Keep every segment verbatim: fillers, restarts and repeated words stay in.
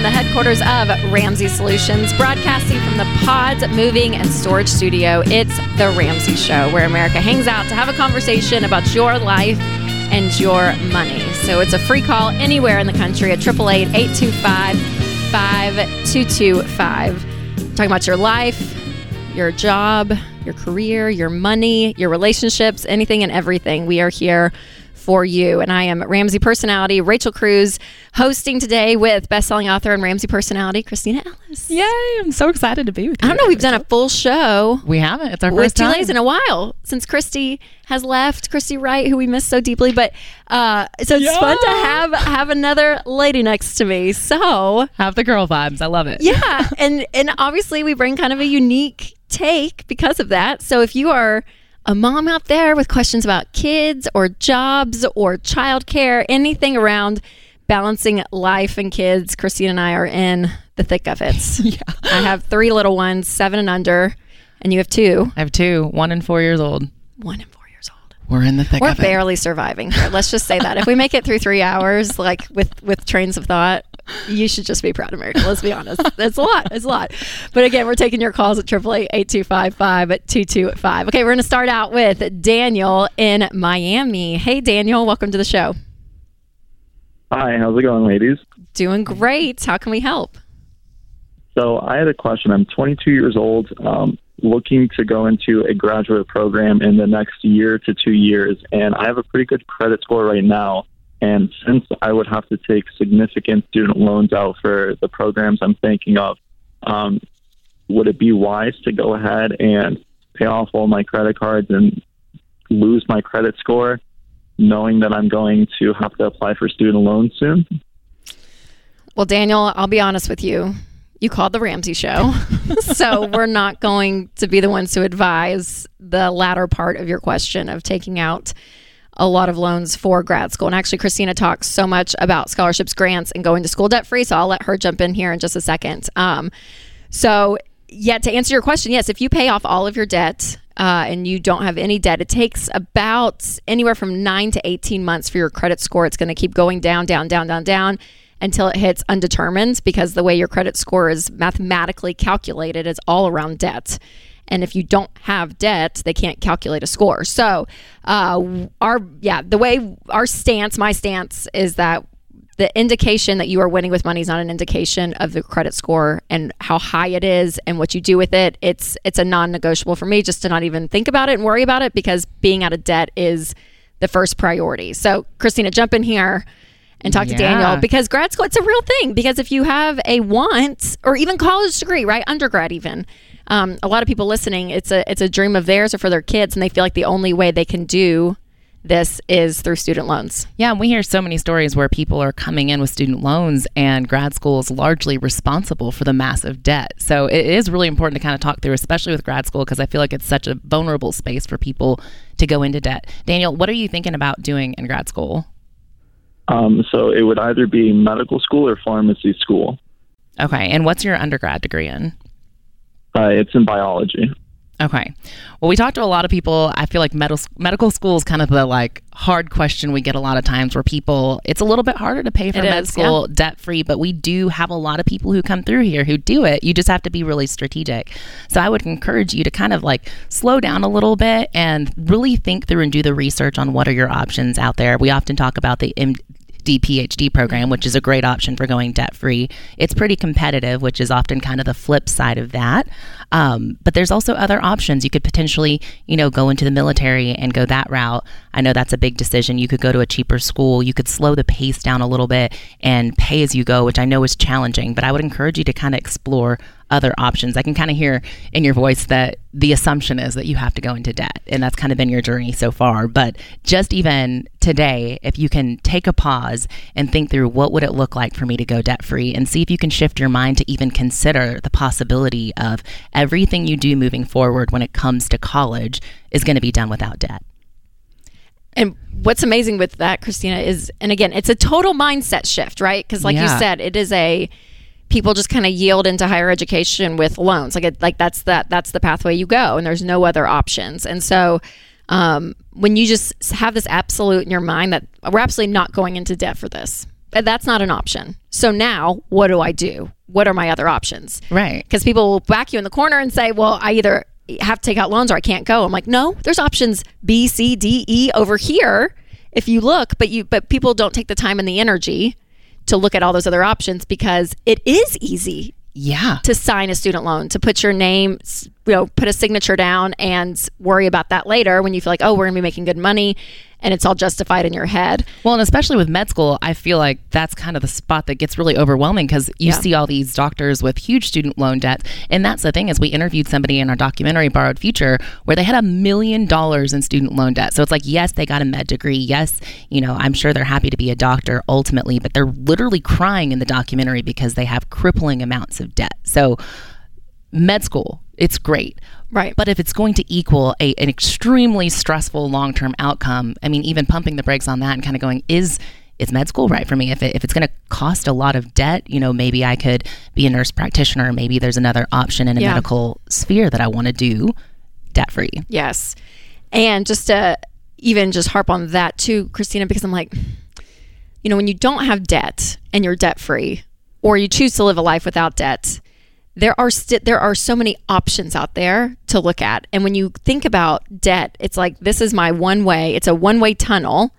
from the headquarters of Ramsey Solutions, broadcasting from the Pods Moving and Storage Studio. It's The Ramsey Show, where America hangs out to have a conversation about your life and your money. So it's a free call anywhere in the country at eight eight eight, eight two five, five two two five. Talking about your life, your job, your career, your money, your relationships, anything and everything. We are here for you. And I am Ramsey personality Rachel Cruze, hosting today with best-selling author and Ramsey personality Kristina Ellis. Yay! I'm so excited to be with you. I don't know. We've done a full show. We haven't. It's our first time. With two days in a while since Christy has left. Christy Wright, who we miss so deeply, but uh, so it's yeah. fun to have have another lady next to me. So have the girl vibes. I love it. Yeah, and and obviously we bring kind of a unique take because of that. So if you are a mom out there with questions about kids or jobs or childcare, anything around balancing life and kids, Kristina and I are in the thick of it. Yeah. I have three little ones, seven and under, and you have two. I have two, one and four years old. One and four years old. We're in the thick We're of it. We're barely surviving here. Let's just say that. If we make it through three hours, like with, with trains of thought, you should just be proud, America. Let's be honest. That's a lot. It's a lot. But again, we're taking your calls at eight eight eight, eight two five, five two two five. Okay, we're going to start out with Daniel in Miami. Hey, Daniel. Welcome to the show. Hi. How's it going, ladies? Doing great. How can we help? So I had a question. I'm twenty-two years old, um, looking to go into a graduate program in the next year to two years. And I have a pretty good credit score right now. And since I would have to take significant student loans out for the programs I'm thinking of, um, would it be wise to go ahead and pay off all my credit cards and lose my credit score, knowing that I'm going to have to apply for student loans soon? Well, Daniel, I'll be honest with you. You called The Ramsey Show, so we're not going to be the ones to advise the latter part of your question of taking out a lot of loans for grad school. And actually, Kristina talks so much about scholarships, grants, and going to school debt-free, so I'll let her jump in here in just a second. Um, so, yeah, to answer your question, yes, if you pay off all of your debt uh, and you don't have any debt, it takes about anywhere from nine to eighteen months for your credit score. It's going to keep going down, down, down, down, down until it hits undetermined, because the way your credit score is mathematically calculated is all around debt. And if you don't have debt, they can't calculate a score. So uh, our, yeah, the way our stance, my stance is that the indication that you are winning with money is not an indication of the credit score and how high it is and what you do with it. It's, it's a non-negotiable for me just to not even think about it and worry about it, because being out of debt is the first priority. So Kristina, jump in here and talk yeah. to Daniel, because grad school, it's a real thing, because if you have a want or even college degree, right? Undergrad even. Um, a lot of people listening, it's a it's a dream of theirs or for their kids, and they feel like the only way they can do this is through student loans. Yeah, and we hear so many stories where people are coming in with student loans, and grad school is largely responsible for the massive debt. So it is really important to kind of talk through, especially with grad school, because I feel like it's such a vulnerable space for people to go into debt. Daniel, what are you thinking about doing in grad school? Um, so it would either be medical school or pharmacy school. Okay, and what's your undergrad degree in? Uh, it's in biology. Okay. Well, we talk to a lot of people. I feel like med- medical school is kind of the like hard question we get a lot of times, where people, it's a little bit harder to pay for it med is, school yeah. debt-free, but we do have a lot of people who come through here who do it. You just have to be really strategic. So I would encourage you to kind of like slow down a little bit and really think through and do the research on what are your options out there. We often talk about the M D. PhD program, which is a great option for going debt-free. It's pretty competitive, which is often kind of the flip side of that. Um, but there's also other options. You could potentially, you know, go into the military and go that route. I know that's a big decision. You could go to a cheaper school. You could slow the pace down a little bit and pay as you go, which I know is challenging, but I would encourage you to kind of explore other options. I can kind of hear in your voice that the assumption is that you have to go into debt, and that's kind of been your journey so far. But just even today, if you can take a pause and think through what would it look like for me to go debt free, and see if you can shift your mind to even consider the possibility of everything you do moving forward when it comes to college is going to be done without debt. And what's amazing with that, Kristina, is, and again, it's a total mindset shift, right? Because like yeah. you said, it is a people just kind of yield into higher education with loans. Like, it, like that's that that's the pathway you go, and there's no other options. And so um, when you just have this absolute in your mind that we're absolutely not going into debt for this, But that's not an option. So now what do I do? What are my other options? Right. Because people will back you in the corner and say, well, I either have to take out loans or I can't go. I'm like, no, there's options B, C, D, E over here. If you look, but you, but people don't take the time and the energy to look at all those other options, because it is easy. Yeah. To sign a student loan, to put your name, you know, put a signature down and worry about that later when you feel like, oh, we're going to be making good money, and it's all justified in your head. Well, and especially with med school, I feel like that's kind of the spot that gets really overwhelming, because you yeah. see all these doctors with huge student loan debts. And that's the thing, is we interviewed somebody in our documentary, Borrowed Future, where they had a million dollars in student loan debt. So it's like, yes, they got a med degree. Yes, you know, I'm sure they're happy to be a doctor ultimately, but they're literally crying in the documentary because they have crippling amounts of debt. So med school, it's great. Right. But if it's going to equal a, an extremely stressful long-term outcome, I mean, even pumping the brakes on that and kind of going, is is med school right for me? If it, if it's going to cost a lot of debt, you know, maybe I could be a nurse practitioner. Maybe there's another option in a yeah. medical sphere that I want to do debt-free. Yes. And just to even just harp on that too, Kristina, because I'm like, you know, when you don't have debt and you're debt-free, or you choose to live a life without debt, There are st- there are so many options out there to look at. And when you think about debt, it's like, this is my one way. It's a one-way tunnel.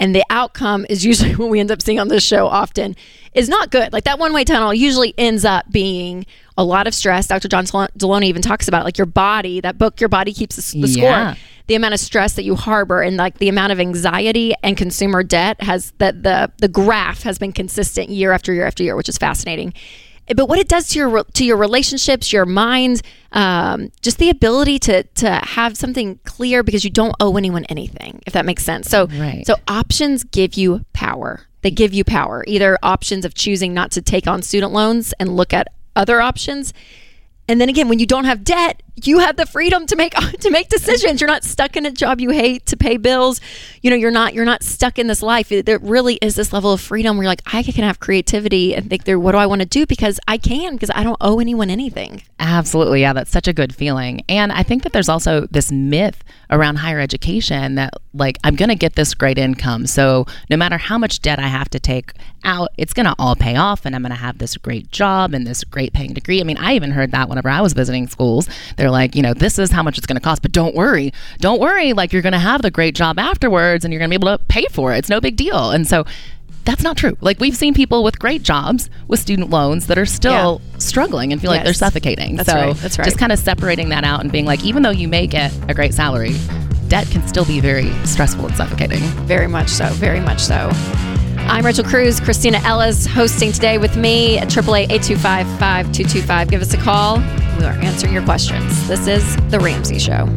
And the outcome is usually what we end up seeing on this show often is not good. Like, that one-way tunnel usually ends up being a lot of stress. Doctor John Deloney even talks about it, like your body, that book, Your Body Keeps the, the yeah. Score. The amount of stress that you harbor, and like the amount of anxiety and consumer debt has that the the graph has been consistent year after year after year, which is fascinating. But what it does to your to your relationships, your mind, um, just the ability to to have something clear, because you don't owe anyone anything, if that makes sense. So, right. so options give you power. They give you power. Either options of choosing not to take on student loans and look at other options. And then again, when you don't have debt, you have the freedom to make to make decisions. You're not stuck in a job you hate to pay bills. You know, you're not you're not stuck in this life. There really is this level of freedom where you're like, I can have creativity and think through, what do I want to do? Because I can, because I don't owe anyone anything. Absolutely. Yeah, that's such a good feeling. And I think that there's also this myth around higher education that, like, I'm going to get this great income, so no matter how much debt I have to take out, it's going to all pay off, and I'm going to have this great job and this great paying degree. I mean, I even heard that whenever I was visiting schools. They're like, you know, this is how much it's going to cost, but don't worry. Don't worry. Like, you're going to have the great job afterwards, and you're going to be able to pay for it. It's no big deal. And so that's not true. Like, we've seen people with great jobs with student loans that are still yeah. struggling and feel yes. like they're suffocating. That's so right. That's right. Just kind of separating that out and being like, even though you may get a great salary, debt can still be very stressful and suffocating. Very much so. Very much so. I'm Rachel Cruze. Kristina Ellis hosting today with me at eight eight eight, eight two five, five two two five. Give us a call. We are answering your questions. This is The Ramsey Show.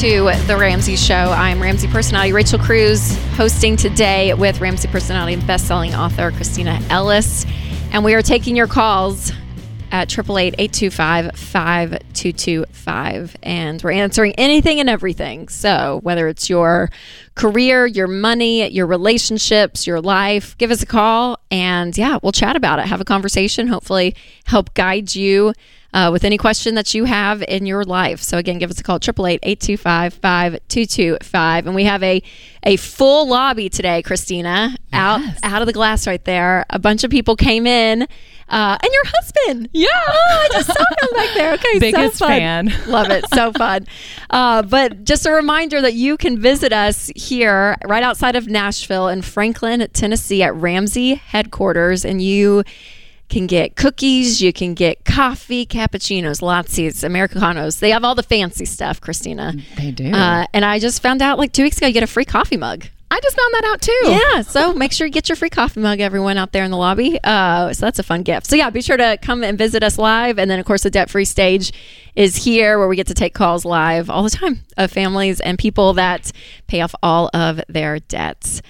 To The Ramsey Show. I'm Ramsey personality Rachel Cruze, hosting today with Ramsey personality and best-selling author Kristina Ellis. And we are taking your calls at eight eight eight, eight two five, five two two five. And we're answering anything and everything. So whether it's your career, your money, your relationships, your life, give us a call and yeah, we'll chat about it. Have a conversation, hopefully help guide you Uh, with any question that you have in your life. So again, give us a call at eight eight eight, eight two five, five two two five. And we have a a full lobby today, Kristina. Yes. Out out of the glass right there. A bunch of people came in. Uh, and your husband. Yeah. Oh, I just saw him back there. Okay, biggest so fan. Love it. So fun. Uh, but just a reminder that you can visit us here right outside of Nashville in Franklin, Tennessee at Ramsey headquarters. And you can get cookies, you can get coffee, cappuccinos, lattes, Americanos. They have all the fancy stuff, Kristina. They do. Uh, and I just found out like two weeks ago, you get a free coffee mug. I just found that out too. Yeah. So make sure you get your free coffee mug, everyone out there in the lobby. Uh, so that's a fun gift. So yeah, be sure to come and visit us live. And then of course the debt-free stage is here where we get to take calls live all the time of families and people that pay off all of their debts.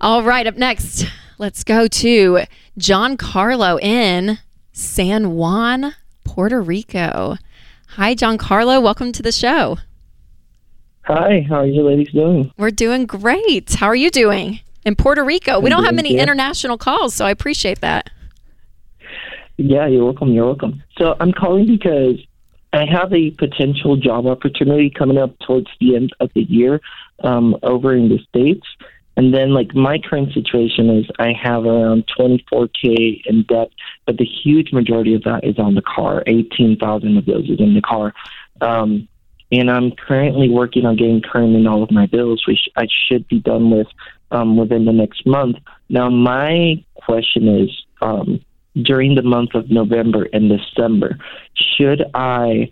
All right. Up next, let's go to Giancarlo in San Juan, Puerto Rico. Hi, Giancarlo. Welcome to the show. Hi, how are you ladies doing? We're doing great. How are you doing in Puerto Rico? We don't have many international calls, so I appreciate that. Yeah, you're welcome. You're welcome. So I'm calling because I have a potential job opportunity coming up towards the end of the year um, over in the States. And then, like, my current situation is I have around twenty-four K in debt, but the huge majority of that is on the car. eighteen thousand of those is in the car. Um And I'm currently working on getting current in all of my bills, which I should be done with um, within the next month. Now, my question is, um, during the month of November and December, should I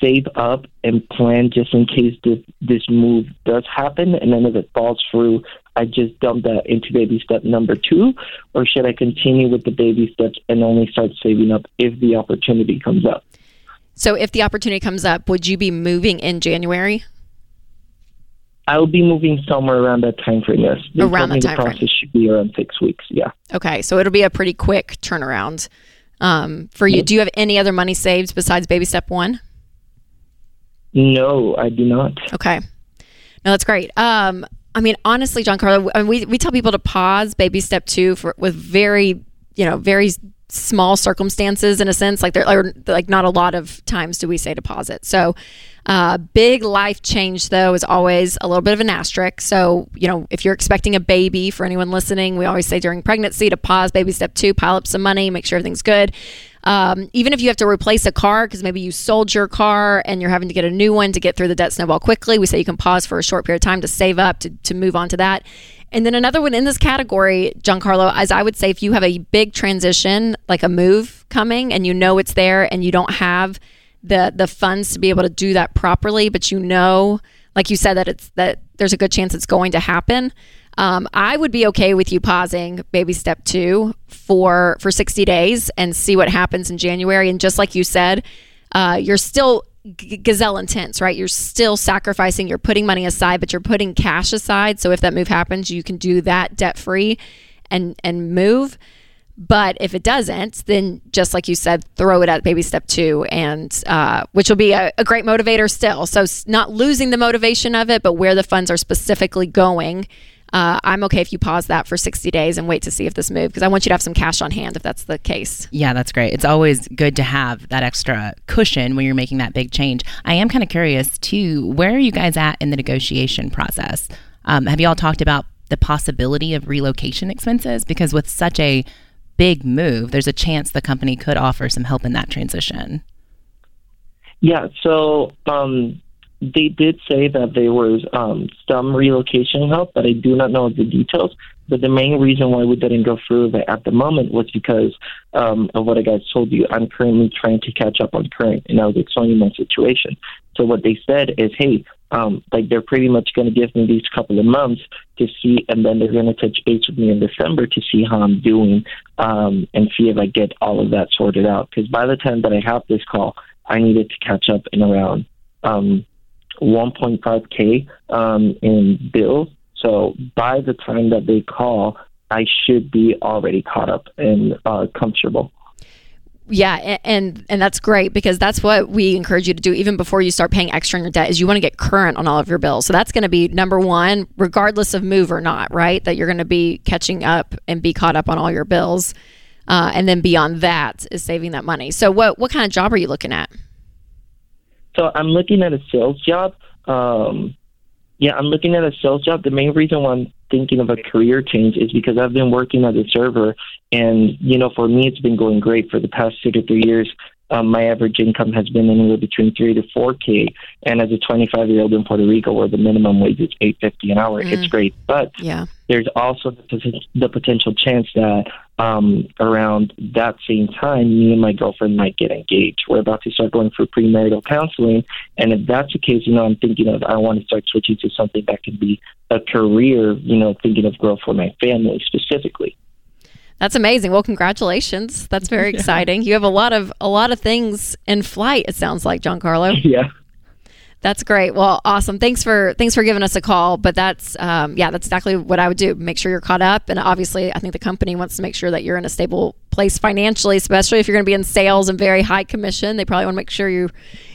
save up and plan just in case this, this move does happen? And then if it falls through, I just dump that into baby step number two? Or should I continue with the baby steps and only start saving up if the opportunity comes up? So if the opportunity comes up, would you be moving in January? I would be moving somewhere around that time frame, yes. They around that time frame. The process should be around six weeks, yeah. Okay, so it'll be a pretty quick turnaround um, for you. Yes. Do you have any other money saved besides baby step one? No, I do not. Okay. No, that's great. Um, I mean, honestly, Giancarlo, we, we tell people to pause baby step two for with very, you know, very... small circumstances in a sense, like there are like not a lot of times do we say deposit. So uh big life change though is always a little bit of an asterisk. So, you know, if you're expecting a baby, for anyone listening, we always say during pregnancy to pause baby step two, pile up some money, make sure everything's good. Um, even if you have to replace a car because maybe you sold your car and you're having to get a new one to get through the debt snowball quickly, we say you can pause for a short period of time to save up to, to move on to that. And then another one in this category, Giancarlo, as I would say, if you have a big transition, like a move coming and you know it's there and you don't have the the funds to be able to do that properly, but you know, like you said, that it's that there's a good chance it's going to happen, um, I would be okay with you pausing baby step two for, for sixty days and see what happens in January. And just like you said, uh, you're still... gazelle intense, right? You're still sacrificing, you're putting money aside, but you're putting cash aside. So if that move happens, you can do that debt free and, and move. But if it doesn't, then just like you said, throw it at baby step two, and uh, which will be a, a great motivator still. So not losing the motivation of it, but where the funds are specifically going. Uh, I'm okay if you pause that for sixty days and wait to see if this move, because I want you to have some cash on hand if that's the case. Yeah, that's great. It's always good to have that extra cushion when you're making that big change. I am kind of curious too, where are you guys at in the negotiation process? Um, have you all talked about the possibility of relocation expenses? Because with such a big move, there's a chance the company could offer some help in that transition. Yeah, so... Um They did say that there was um, some relocation help, but I do not know the details. But the main reason why we didn't go through that at the moment was because um, of what I guys told you. I'm currently trying to catch up on current, and I was explaining my situation. So what they said is, hey, um, like they're pretty much going to give me these couple of months to see, and then they're going to touch base with me in December to see how I'm doing um, and see if I get all of that sorted out. Because by the time that I have this call, I needed to catch up in around um, – one point five K um, in bills. So by the time that they call, I should be already caught up and uh, comfortable. Yeah, and and that's great, because that's what we encourage you to do even before you start paying extra on your debt, is you want to get current on all of your bills. So that's going to be number one, regardless of move or not, right? That you're going to be catching up and be caught up on all your bills. Uh, and then beyond that is saving that money. So what what kind of job are you looking at? So I'm looking at a sales job. Um, yeah, I'm looking at a sales job. The main reason why I'm thinking of a career change is because I've been working as a server, and, you know, for me, it's been going great for the past two to three years. Um, my average income has been anywhere between three to four K. And as a twenty-five year old in Puerto Rico, where the minimum wage is eight fifty an hour, mm. it's great. But yeah. There's also the, the potential chance that um, around that same time, me and my girlfriend might get engaged. We're about to start going for premarital counseling. And if that's the case, you know, I'm thinking of, I want to start switching to something that can be a career, you know, thinking of growth for my family specifically. That's amazing. Well, congratulations. That's very exciting. You have a lot of a lot of things in flight, it sounds like, Giancarlo. Yeah. That's great. Well, awesome. Thanks for thanks for giving us a call. But that's, um, yeah, that's exactly what I would do. Make sure you're caught up. And obviously, I think the company wants to make sure that you're in a stable place financially, especially if you're going to be in sales and very high commission. They probably want to make sure you,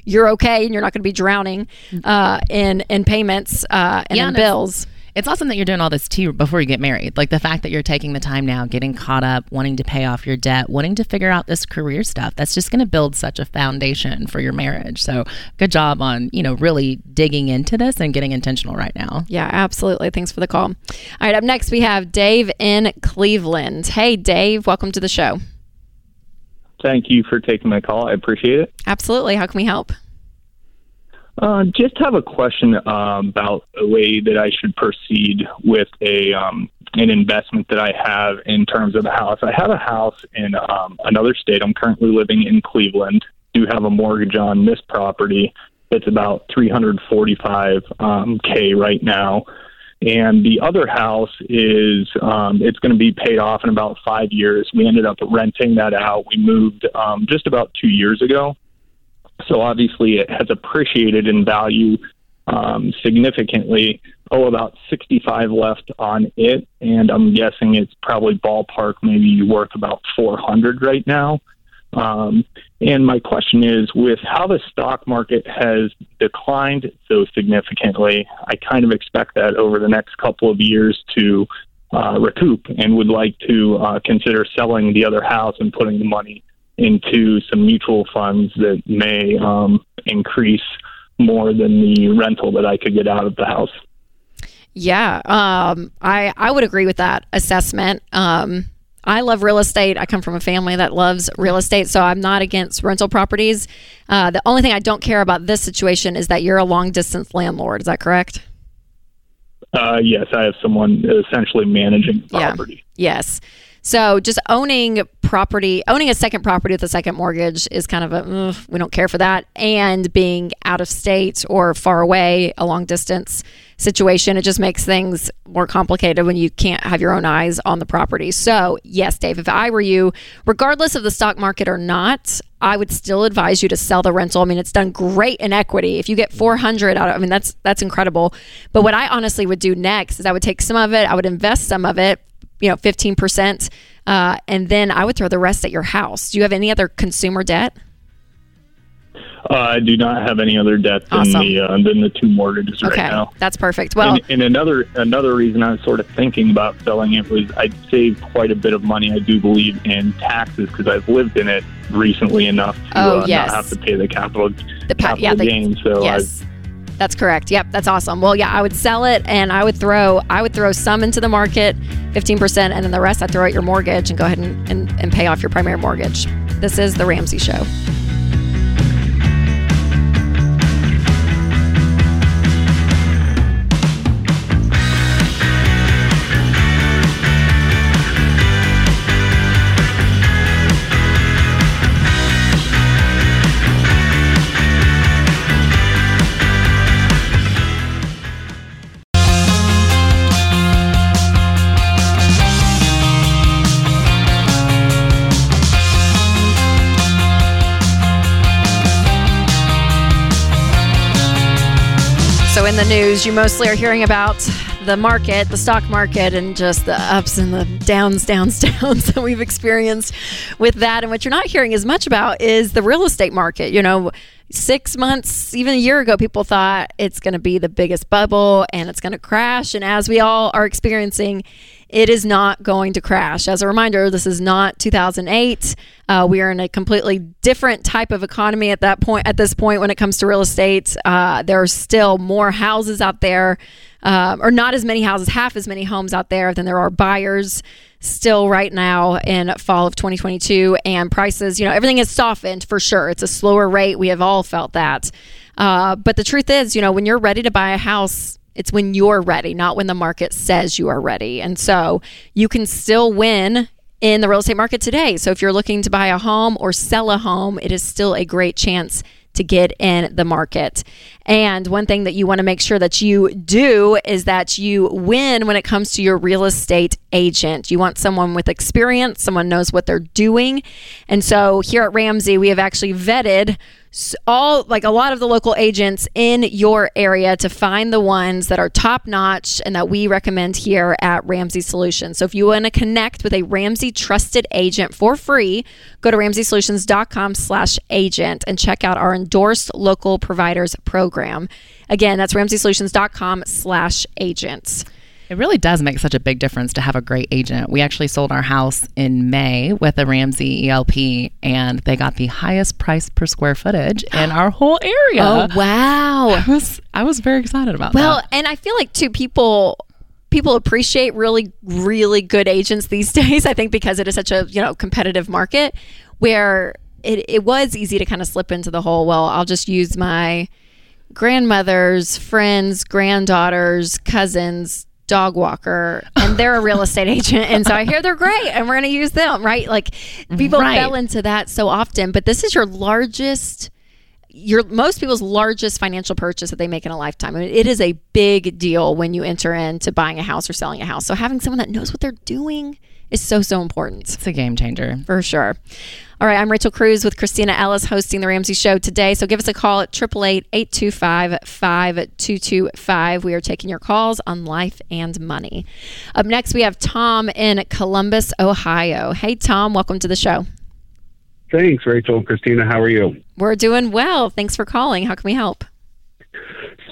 you're okay and you're not going to be drowning uh, in, in payments uh, and yeah, in bills. It's awesome that you're doing all this too before you get married. Like the fact that you're taking the time now, getting caught up, wanting to pay off your debt, wanting to figure out this career stuff. That's just going to build such a foundation for your marriage. So good job on, you know, really digging into this and getting intentional right now. Yeah, absolutely. Thanks for the call. All right. Up next, we have Dave in Cleveland. Hey, Dave, welcome to the show. Thank you for taking my call. I appreciate it. Absolutely. How can we help? Uh, just have a question um, about a way that I should proceed with a um, an investment that I have in terms of a house. I have a house in um, another state. I'm currently living in Cleveland. I do have a mortgage on this property that's about three hundred forty-five thousand dollars um, right now. And the other house is, um, it's going to be paid off in about five years. We ended up renting that out. We moved um, just about two years ago. So obviously it has appreciated in value um, significantly. Oh, about sixty-five left on it, and I'm guessing it's probably ballpark maybe worth about four hundred right now. Um, and my question is, with how the stock market has declined so significantly, I kind of expect that over the next couple of years to uh, recoup, and would like to uh, consider selling the other house and putting the money into some mutual funds that may um, increase more than the rental that I could get out of the house. Yeah, um, I, I would agree with that assessment. Um, I love real estate. I come from a family that loves real estate, so I'm not against rental properties. Uh, the only thing I don't care about this situation is that you're a long-distance landlord. Is that correct? Uh, yes, I have someone essentially managing property. Yeah. Yes. So just owning property, owning a second property with a second mortgage is kind of a, ugh, we don't care for that. And being out of state or far away, a long distance situation, it just makes things more complicated when you can't have your own eyes on the property. So yes, Dave, if I were you, regardless of the stock market or not, I would still advise you to sell the rental. I mean, it's done great in equity. If you get four hundred out of, I mean, that's, that's incredible. But what I honestly would do next is I would take some of it, I would invest some of it, you know, fifteen percent, uh, and then I would throw the rest at your house. Do you have any other consumer debt? Uh, I do not have any other debt than awesome. the uh, than the two mortgages okay. right now. That's perfect. Well, and, and another another reason I was sort of thinking about selling it was I'd saved quite a bit of money. I do believe in taxes because I've lived in it recently enough to oh, uh, yes. not have to pay the capital the pa- capital yeah, the, gain. So yes. I've That's correct. Yep. That's awesome. Well, yeah, I would sell it and I would throw I would throw some into the market, fifteen percent, and then the rest I'd throw at your mortgage and go ahead and, and, and pay off your primary mortgage. This is The Ramsey Show. In the news, you mostly are hearing about the market, the stock market, and just the ups and the downs, downs, downs that we've experienced with that. And what you're not hearing as much about is the real estate market. You know, six months, even a year ago, people thought it's going to be the biggest bubble and it's going to crash. And as we all are experiencing, it is not going to crash. As a reminder, this is not two thousand eight. Uh, we are in a completely different type of economy at that point. At this point, when it comes to real estate, uh, there are still more houses out there, um, or not as many houses, half as many homes out there than there are buyers still right now in fall of twenty twenty-two. And prices, you know, everything has softened for sure. It's a slower rate. We have all felt that. Uh, but the truth is, you know, when you're ready to buy a house, it's when you're ready, not when the market says you are ready. And so you can still win in the real estate market today. So if you're looking to buy a home or sell a home, it is still a great chance to get in the market. And one thing that you want to make sure that you do is that you win when it comes to your real estate agent. You want someone with experience, someone knows what they're doing. And so here at Ramsey, we have actually vetted all, like a lot of the local agents in your area to find the ones that are top notch and that we recommend here at Ramsey Solutions. So if you want to connect with a Ramsey trusted agent for free, go to ramsey solutions dot com slash agent and check out our endorsed local providers program. Again, that's ramsey solutions dot com slash agents. It really does make such a big difference to have a great agent. We actually sold our house in May with a Ramsey E L P, and they got the highest price per square footage in our whole area. Oh, wow. I was, I was very excited about well, that. Well, and I feel like, too, people... People appreciate really, really good agents these days, I think, because it is such a, you know, competitive market where it, it was easy to kind of slip into the whole, well, I'll just use my grandmother's friend's granddaughter's cousin's dog walker, and they're a real estate agent, and so I hear they're great, and we're going to use them, right? Like, people right. fell into that so often, but this is your largest... Your most people's largest financial purchase that they make in a lifetime. I mean, it is a big deal when you enter into buying a house or selling a house. So having someone that knows what they're doing is so, so important. It's a game changer. For sure. All right. I'm Rachel Cruze with Kristina Ellis hosting The Ramsey Show today. So give us a call at eight eight eight, eight two five, five two two five. We are taking your calls on life and money. Up next, we have Tom in Columbus, Ohio. Hey, Tom, welcome to the show. Thanks, Rachel and Kristina. How are you? We're doing well. Thanks for calling. How can we help?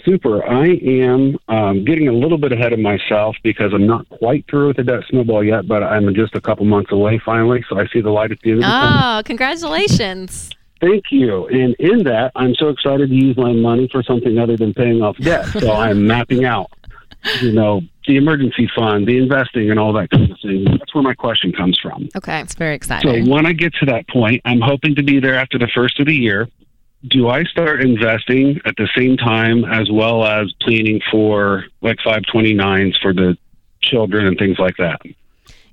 Super. I am um, getting a little bit ahead of myself because I'm not quite through with the debt snowball yet, but I'm just a couple months away finally, so I see the light at the end of the tunnel. Oh, congratulations. Thank you. And in that, I'm so excited to use my money for something other than paying off debt, so I'm mapping out, you know, the emergency fund, the investing, and all that kind of thing. That's where my question comes from. Okay, it's very exciting. So when I get to that point, I'm hoping to be there after the first of the year. Do I start investing at the same time as well as planning for like five twenty-nines for the children and things like that?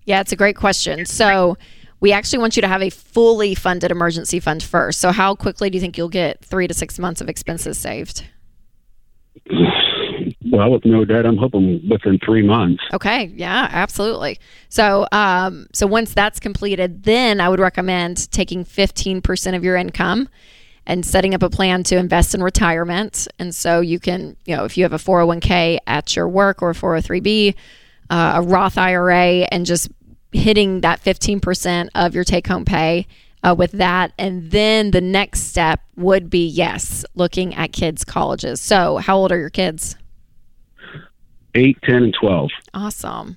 Yeah, it's a great question. So we actually want you to have a fully funded emergency fund first. So how quickly do you think you'll get three to six months of expenses saved? Well, with no debt, I'm hoping within three months. Okay. Yeah, absolutely. So um, so once that's completed, then I would recommend taking fifteen percent of your income and setting up a plan to invest in retirement. And so you can, you know, if you have a four oh one k at your work or a four oh three b, uh, a Roth I R A, and just hitting that fifteen percent of your take-home pay Uh, with that. And then the next step would be, yes, looking at kids' colleges. So how old are your kids? eight, ten, and twelve. Awesome.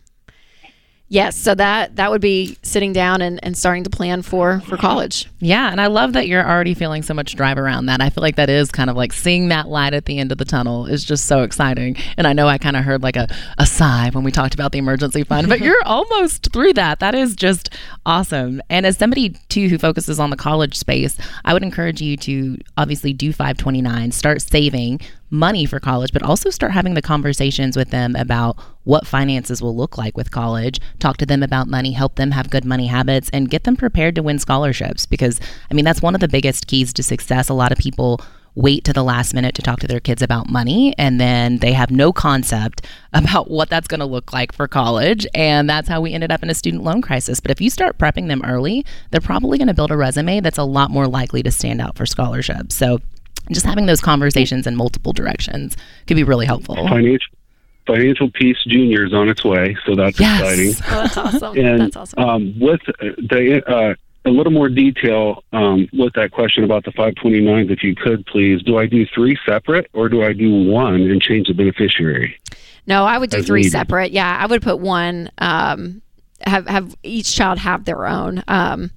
Yes. So that, that would be sitting down and, and starting to plan for, for college. Yeah. And I love that you're already feeling so much drive around that. I feel like that is kind of like seeing that light at the end of the tunnel is just so exciting. And I know I kind of heard like a, a sigh when we talked about the emergency fund, but you're almost through that. That is just awesome. And as somebody too who focuses on the college space, I would encourage you to obviously do five twenty-nine, start saving money for college, but also start having the conversations with them about what finances will look like with college. Talk to them about money, help them have good money habits, and get them prepared to win scholarships, because I mean that's one of the biggest keys to success. A lot of people wait to the last minute to talk to their kids about money, and then they have no concept about what that's going to look like for college, and that's how we ended up in a student loan crisis. But if you start prepping them early, they're probably going to build a resume that's a lot more likely to stand out for scholarships. So just having those conversations in multiple directions could be really helpful. Financial, Financial Peace Junior is on its way, so that's yes. exciting. Oh, that's awesome. And, that's awesome. Um, with the, uh, a little more detail um, with that question about the five twenty-nines, if you could, please, do I do three separate or do I do one and change the beneficiary? No, I would do three needed. separate. Yeah, I would put one, um, have, have each child have their own. Um,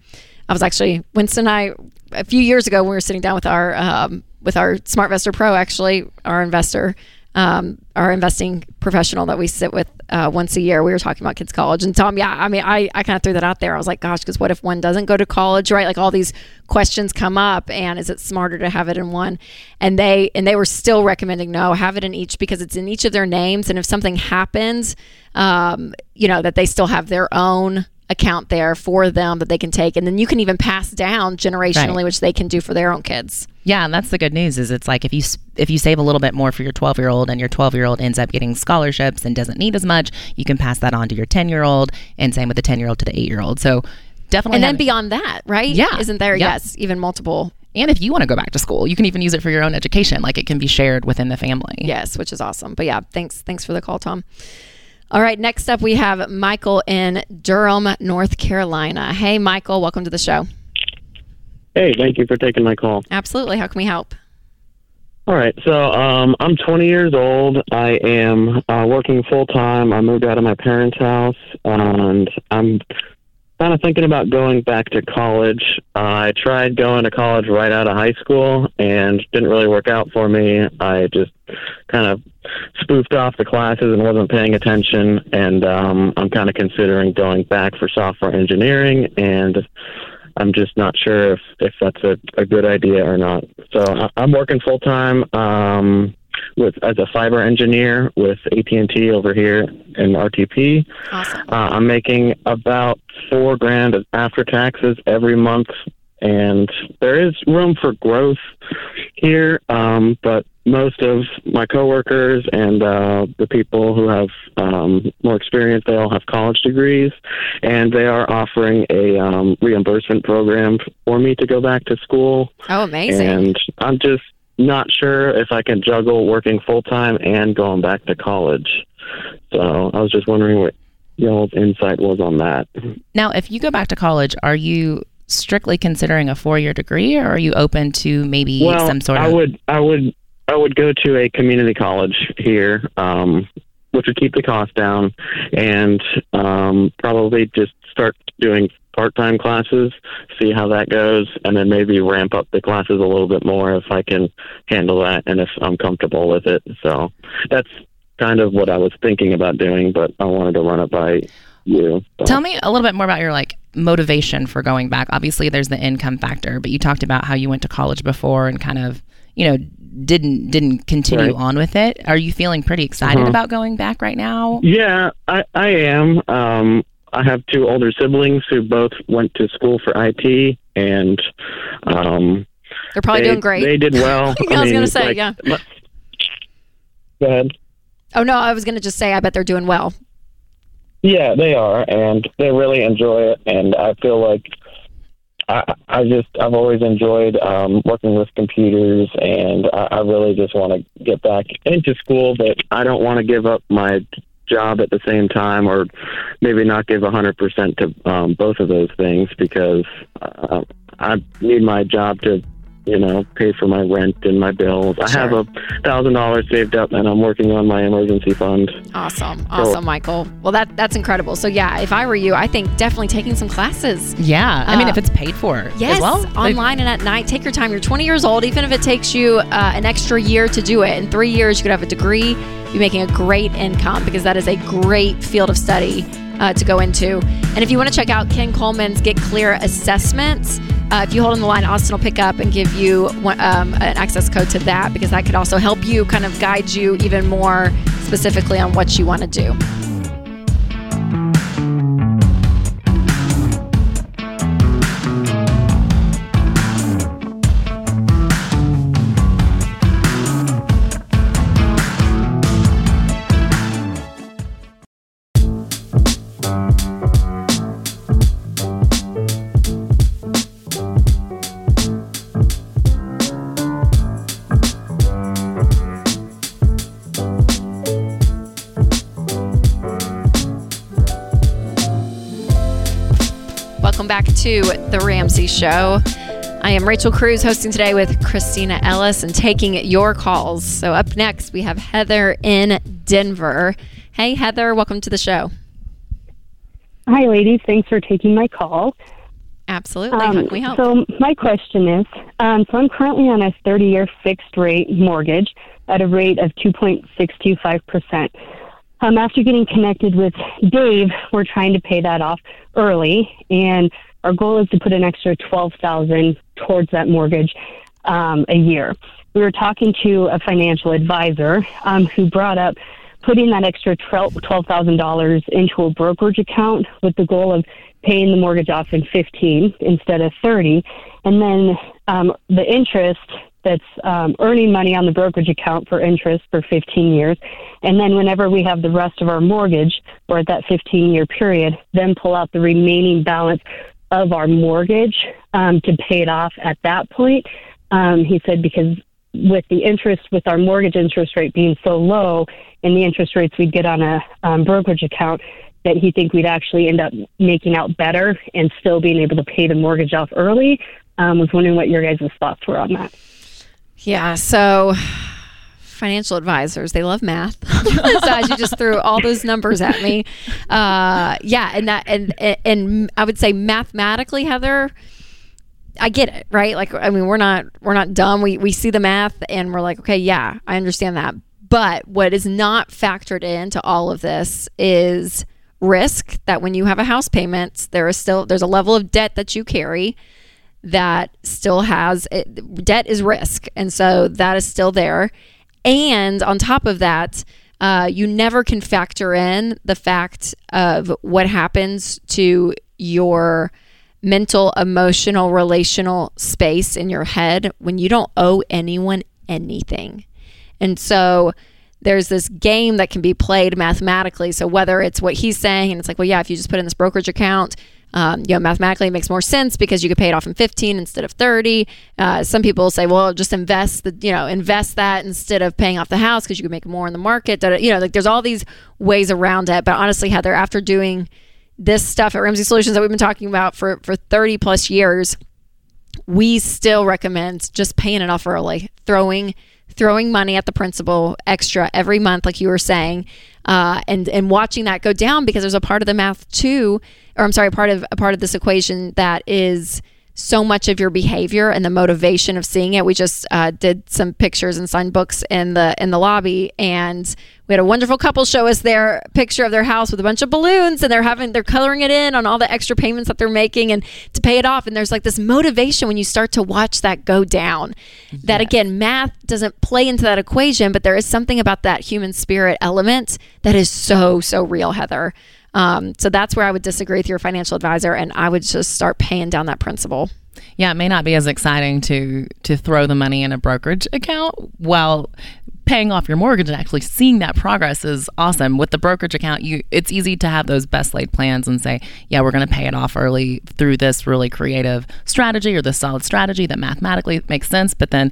I was actually, Winston and I, a few years ago, we were sitting down with our... Um, with our SmartVestor Pro, actually, our investor, um, our investing professional that we sit with uh, once a year, we were talking about kids' college. And Tom, yeah, I mean, I, I kind of threw that out there. I was like, gosh, because what if one doesn't go to college, right? Like all these questions come up, and is it smarter to have it in one? And they and they were still recommending, no, have it in each, because it's in each of their names. And if something happens, um, you know, that they still have their own account there for them that they can take, and then you can even pass down generationally, right, which they can do for their own kids. Yeah, and that's the good news, is it's like if you if you save a little bit more for your twelve-year-old and your twelve-year-old ends up getting scholarships and doesn't need as much, you can pass that on to your ten-year-old, and same with the ten-year-old to the eight-year-old. So definitely. And then beyond that, right? Yeah. Isn't there, yeah. yes, even multiple. And if you want to go back to school, you can even use it for your own education. Like, it can be shared within the family. Yes, which is awesome. But yeah, thanks, thanks for the call, Tom. All right, next up we have Michael in Durham, North Carolina. Hey, Michael, welcome to the show. Hey, thank you for taking my call. Absolutely. How can we help? All right, so um, I'm twenty years old. I am uh, working full-time. I moved out of my parents' house, and I'm kind of thinking about going back to college. Uh, I tried going to college right out of high school and didn't really work out for me. I just kind of spoofed off the classes and wasn't paying attention, and um, I'm kind of considering going back for software engineering, and I'm just not sure if, if that's a, a good idea or not. So I, I'm working full-time um, with as a fiber engineer with A T and T over here in R T P. Awesome. Uh, I'm making about four grand after taxes every month, and there is room for growth here, um, but most of my coworkers and uh, the people who have um, more experience, they all have college degrees, and they are offering a um, reimbursement program for me to go back to school. Oh, amazing. And I'm just not sure if I can juggle working full-time and going back to college. So I was just wondering what y'all's insight was on that. Now, if you go back to college, are you strictly considering a four-year degree, or are you open to maybe well, some sort of... I would, I would... I would go to a community college here, um, which would keep the cost down, and um, probably just start doing part-time classes, see how that goes, and then maybe ramp up the classes a little bit more if I can handle that and if I'm comfortable with it. So that's kind of what I was thinking about doing, but I wanted to run it by you. So. Tell me a little bit more about your, like, motivation for going back. Obviously, there's the income factor, but you talked about how you went to college before and kind of, you know, didn't didn't continue right. on with it. Are you feeling pretty excited uh-huh. about going back right now? Yeah, I, I am. Um, I have two older siblings who both went to school for I T, and um, they're probably they, doing great. They did well. I, I was going to say, like, yeah. But, go ahead. Oh, no, I was going to just say, I bet they're doing well. Yeah, they are, and they really enjoy it, and I feel like I, I just, I've always enjoyed um, working with computers, and I, I really just want to get back into school, but I don't want to give up my job at the same time, or maybe not give one hundred percent to um, both of those things, because uh, I need my job to, you know, pay for my rent and my bills. Sure. I have a one thousand dollars saved up, and I'm working on my emergency fund. Awesome. Awesome, so, Michael. Well, that that's incredible. So, yeah, if I were you, I think definitely taking some classes. Yeah. Uh, I mean, if it's paid for. Yes, as well. Online and at night. Take your time. You're twenty years old. Even if it takes you uh, an extra year to do it, in three years, you could have a degree. You're making a great income, because that is a great field of study uh, to go into. And if you want to check out Ken Coleman's Get Clear Assessments, Uh, if you hold on the line, Austin will pick up and give you one, um, an access code to that, because that could also help you kind of guide you even more specifically on what you want to do. Back to The Ramsey Show. I am Rachel Cruze, hosting today with Kristina Ellis and taking your calls. So up next, we have Heather in Denver. Hey, Heather, welcome to the show. Hi, ladies. Thanks for taking my call. Absolutely. Um, How can we help? So my question is, um, so I'm currently on a thirty-year fixed-rate mortgage at a rate of two point six two five percent. Um, after getting connected with Dave, we're trying to pay that off early, and our goal is to put an extra twelve thousand dollars towards that mortgage um, a year. We were talking to a financial advisor um, who brought up putting that extra twelve thousand dollars into a brokerage account with the goal of paying the mortgage off in fifteen instead of thirty. And then um, the interest that's um, earning money on the brokerage account for interest for fifteen years. And then whenever we have the rest of our mortgage, or at that fifteen-year period, then pull out the remaining balance of our mortgage um, to pay it off at that point. Um, he said because with the interest, with our mortgage interest rate being so low and the interest rates we'd get on a um, brokerage account, that he think we'd actually end up making out better and still being able to pay the mortgage off early. I um, was wondering what your guys' thoughts were on that. Yeah, so financial advisors, they love math. So you just threw all those numbers at me. Uh, yeah, and that and, and and I would say mathematically, Heather, I get it, right? Like, I mean, we're not we're not dumb. We we see the math and we're like, okay, yeah, I understand that. But what is not factored into all of this is risk, that when you have a house payment, there is still there's a level of debt that you carry that still has it, debt is risk, and so that is still there. And on top of that, uh, you never can factor in the fact of what happens to your mental, emotional, relational space in your head when you don't owe anyone anything. And so there's this game that can be played mathematically. So whether it's what he's saying, and it's like, well, yeah, if you just put in this brokerage account, um, you know, mathematically it makes more sense because you could pay it off in fifteen instead of thirty. Uh, some people say, well, just invest the, you know, invest that instead of paying off the house because you can make more in the market. You know, like there's all these ways around it. But honestly, Heather, after doing this stuff at Ramsey Solutions that we've been talking about for, for thirty plus years, we still recommend just paying it off early, throwing throwing money at the principal extra every month, like you were saying, uh, and and watching that go down, because there's a part of the math too, or I'm sorry, part of a part of this equation that is so much of your behavior and the motivation of seeing it. We just uh, did some pictures and signed books in the in the lobby, and we had a wonderful couple show us their picture of their house with a bunch of balloons, and they're having they're coloring it in on all the extra payments that they're making and to pay it off. And there's like this motivation when you start to watch that go down. Yes. That again, math doesn't play into that equation, but there is something about that human spirit element that is so so real, Heather. Um, so that's where I would disagree with your financial advisor, and I would just start paying down that principal. Yeah, it may not be as exciting to to throw the money in a brokerage account while paying off your mortgage, and actually seeing that progress is awesome. With the brokerage account, you it's easy to have those best laid plans and say, yeah, we're going to pay it off early through this really creative strategy or this solid strategy that mathematically makes sense, but then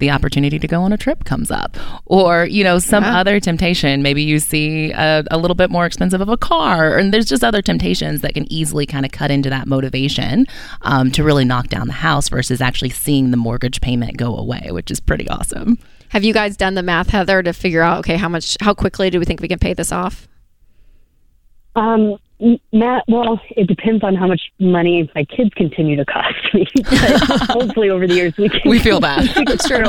the opportunity to go on a trip comes up, or you know, some yeah. other temptation. Maybe you see a, a little bit more expensive of a car, and there's just other temptations that can easily kind of cut into that motivation um, to really knock down the house versus actually seeing the mortgage payment go away, which is pretty awesome. Have you guys done the math, Heather, to figure out, okay, how much, how quickly do we think we can pay this off? Um, Matt, well, it depends on how much money my kids continue to cost me. Hopefully over the years we can we feel bad. We can throw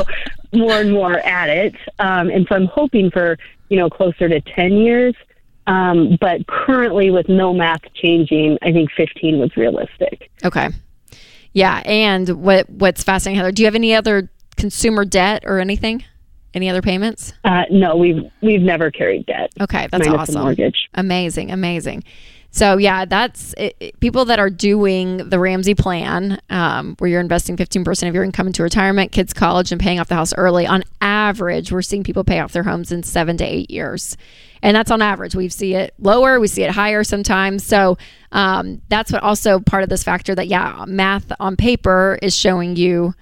more and more at it. Um, and so I'm hoping for, you know, closer to ten years. Um, but currently with no math changing, I think fifteen was realistic. Okay. Yeah. And what what's fascinating, Heather, do you have any other consumer debt or anything? Any other payments? Uh, no, we've we've never carried debt. Okay, that's awesome. Mortgage. Amazing, amazing. So yeah, that's it, it, people that are doing the Ramsey plan, um, where you're investing fifteen percent of your income into retirement, kids' college, and paying off the house early. On average, we're seeing people pay off their homes in seven to eight years, and that's on average. We see it lower, we see it higher sometimes. So um, that's what also part of this factor that yeah, math on paper is showing you.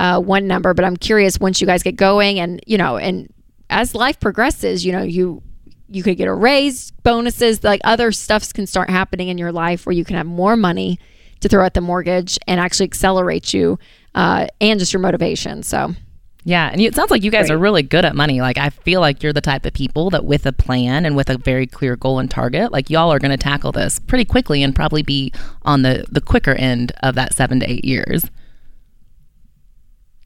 Uh, one number, but I'm curious, once you guys get going and, you know, and as life progresses, you know, you, you could get a raise, bonuses, like other stuffs can start happening in your life where you can have more money to throw at the mortgage and actually accelerate you uh, and just your motivation. So yeah. And it sounds like you guys Great. Are really good at money. Like, I feel like you're the type of people that with a plan and with a very clear goal and target, like y'all are going to tackle this pretty quickly and probably be on the, the quicker end of that seven to eight years.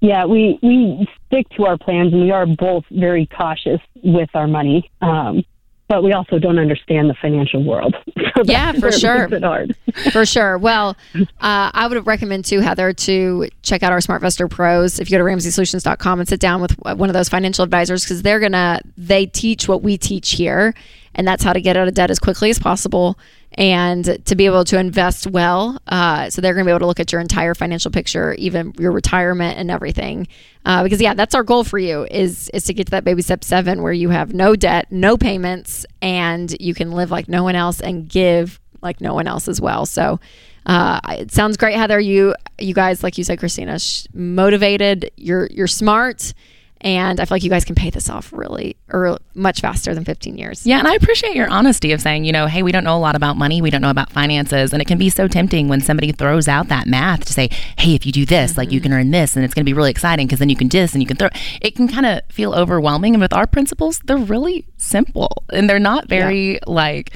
Yeah, we, we stick to our plans, and we are both very cautious with our money. Um, but we also don't understand the financial world. So yeah, for sure. It makes it hard. For sure. Well, uh, I would recommend too, Heather, to check out our SmartVestor Pros. If you go to ramsey solutions dot com and sit down with one of those financial advisors, because they're gonna they teach what we teach here, and that's how to get out of debt as quickly as possible and to be able to invest well. Uh, so they're gonna be able to look at your entire financial picture, even your retirement and everything. Uh, because yeah, that's our goal for you is is to get to that baby step seven where you have no debt, no payments, and you can live like no one else and give like no one else as well. So uh, it sounds great, Heather. You you guys, like you said, Kristina, sh- motivated, you're you're smart. And I feel like you guys can pay this off really or much faster than fifteen years. Yeah. And I appreciate your honesty of saying, you know, hey, we don't know a lot about money. We don't know about finances. And it can be so tempting when somebody throws out that math to say, hey, if you do this, mm-hmm. like you can earn this and it's going to be really exciting because then you can this and you can throw. It can kind of feel overwhelming. And with our principles, they're really simple and they're not very yeah. like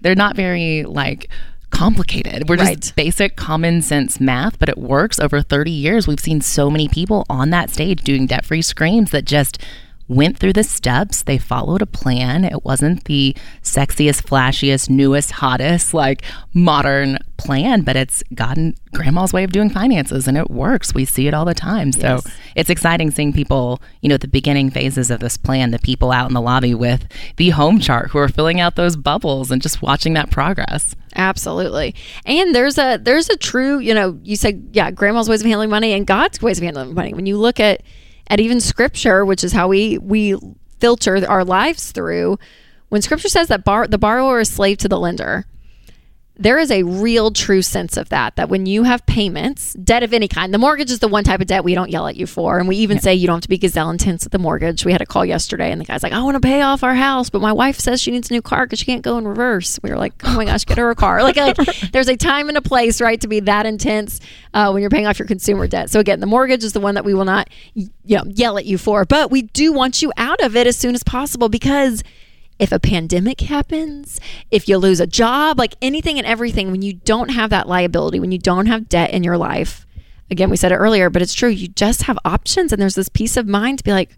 they're not very like. complicated. We're just right. basic common sense math, but it works over thirty years. We've seen so many people on that stage doing debt-free screams that just went through the steps. They followed a plan. It wasn't the sexiest, flashiest, newest, hottest, like modern plan, but it's gotten grandma's way of doing finances and it works. We see it all the time. So yes. it's exciting seeing people, you know, at the beginning phases of this plan, the people out in the lobby with the home chart who are filling out those bubbles and just watching that progress. Absolutely. And there's a, there's a true, you know, you said, yeah, grandma's ways of handling money and God's ways of handling money. When you look at at even scripture, which is how we we filter our lives through, when scripture says that bar, the borrower is slave to the lender, there is a real true sense of that, that when you have payments, debt of any kind, the mortgage is the one type of debt we don't yell at you for. And we even yeah. say you don't have to be gazelle intense with the mortgage. We had a call yesterday and the guy's like, I want to pay off our house, but my wife says she needs a new car because she can't go in reverse. We were like, oh my gosh, get her a car. Like, like there's a time and a place, right, to be that intense uh, when you're paying off your consumer debt. So again, the mortgage is the one that we will not you know, yell at you for, but we do want you out of it as soon as possible because if a pandemic happens, if you lose a job, like anything and everything, when you don't have that liability, when you don't have debt in your life, again, we said it earlier, but it's true. You just have options. And there's this peace of mind to be like,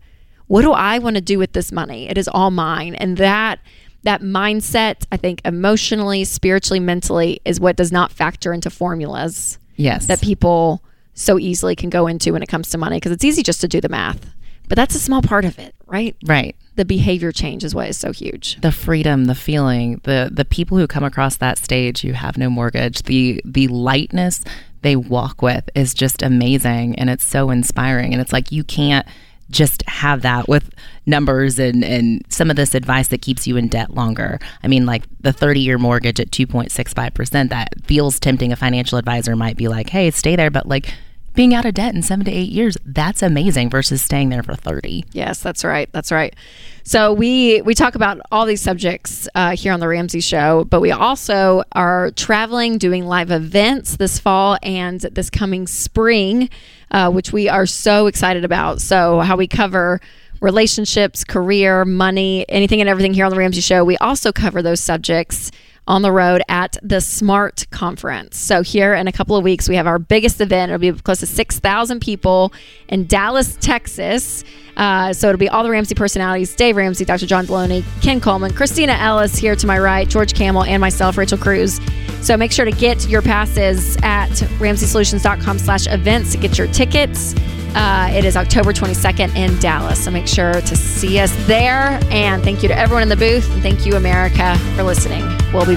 what do I want to do with this money? It is all mine. And that that mindset, I think emotionally, spiritually, mentally is what does not factor into formulas yes. that people so easily can go into when it comes to money. Because it's easy just to do the math. But that's a small part of it, right? Right. The behavior change is what is so huge. The freedom, the feeling, the the people who come across that stage, you have no mortgage, the the lightness they walk with is just amazing. And it's so inspiring. And it's like you can't just have that with numbers and, and some of this advice that keeps you in debt longer. I mean, like the thirty-year mortgage at two point six five percent, that feels tempting. A financial advisor might be like, hey, stay there. But like, being out of debt in seven to eight years, that's amazing versus staying there for thirty. Yes, that's right. That's right. So we we talk about all these subjects uh, here on The Ramsey Show, but we also are traveling, doing live events this fall and this coming spring, uh, which we are so excited about. So how we cover relationships, career, money, anything and everything here on The Ramsey Show. We also cover those subjects on the road at the SMART conference. So here in a couple of weeks, we have our biggest event. It'll be close to six thousand people in Dallas, Texas. Uh, so it'll be all the Ramsey personalities, Dave Ramsey, Doctor John Deloney, Ken Coleman, Kristina Ellis here to my right, George Campbell, and myself, Rachel Cruze. So make sure to get your passes at ramsey solutions dot com slash events to get your tickets. Uh, it is October twenty-second in Dallas. So make sure to see us there. And thank you to everyone in the booth. And thank you, America, for listening. We'll be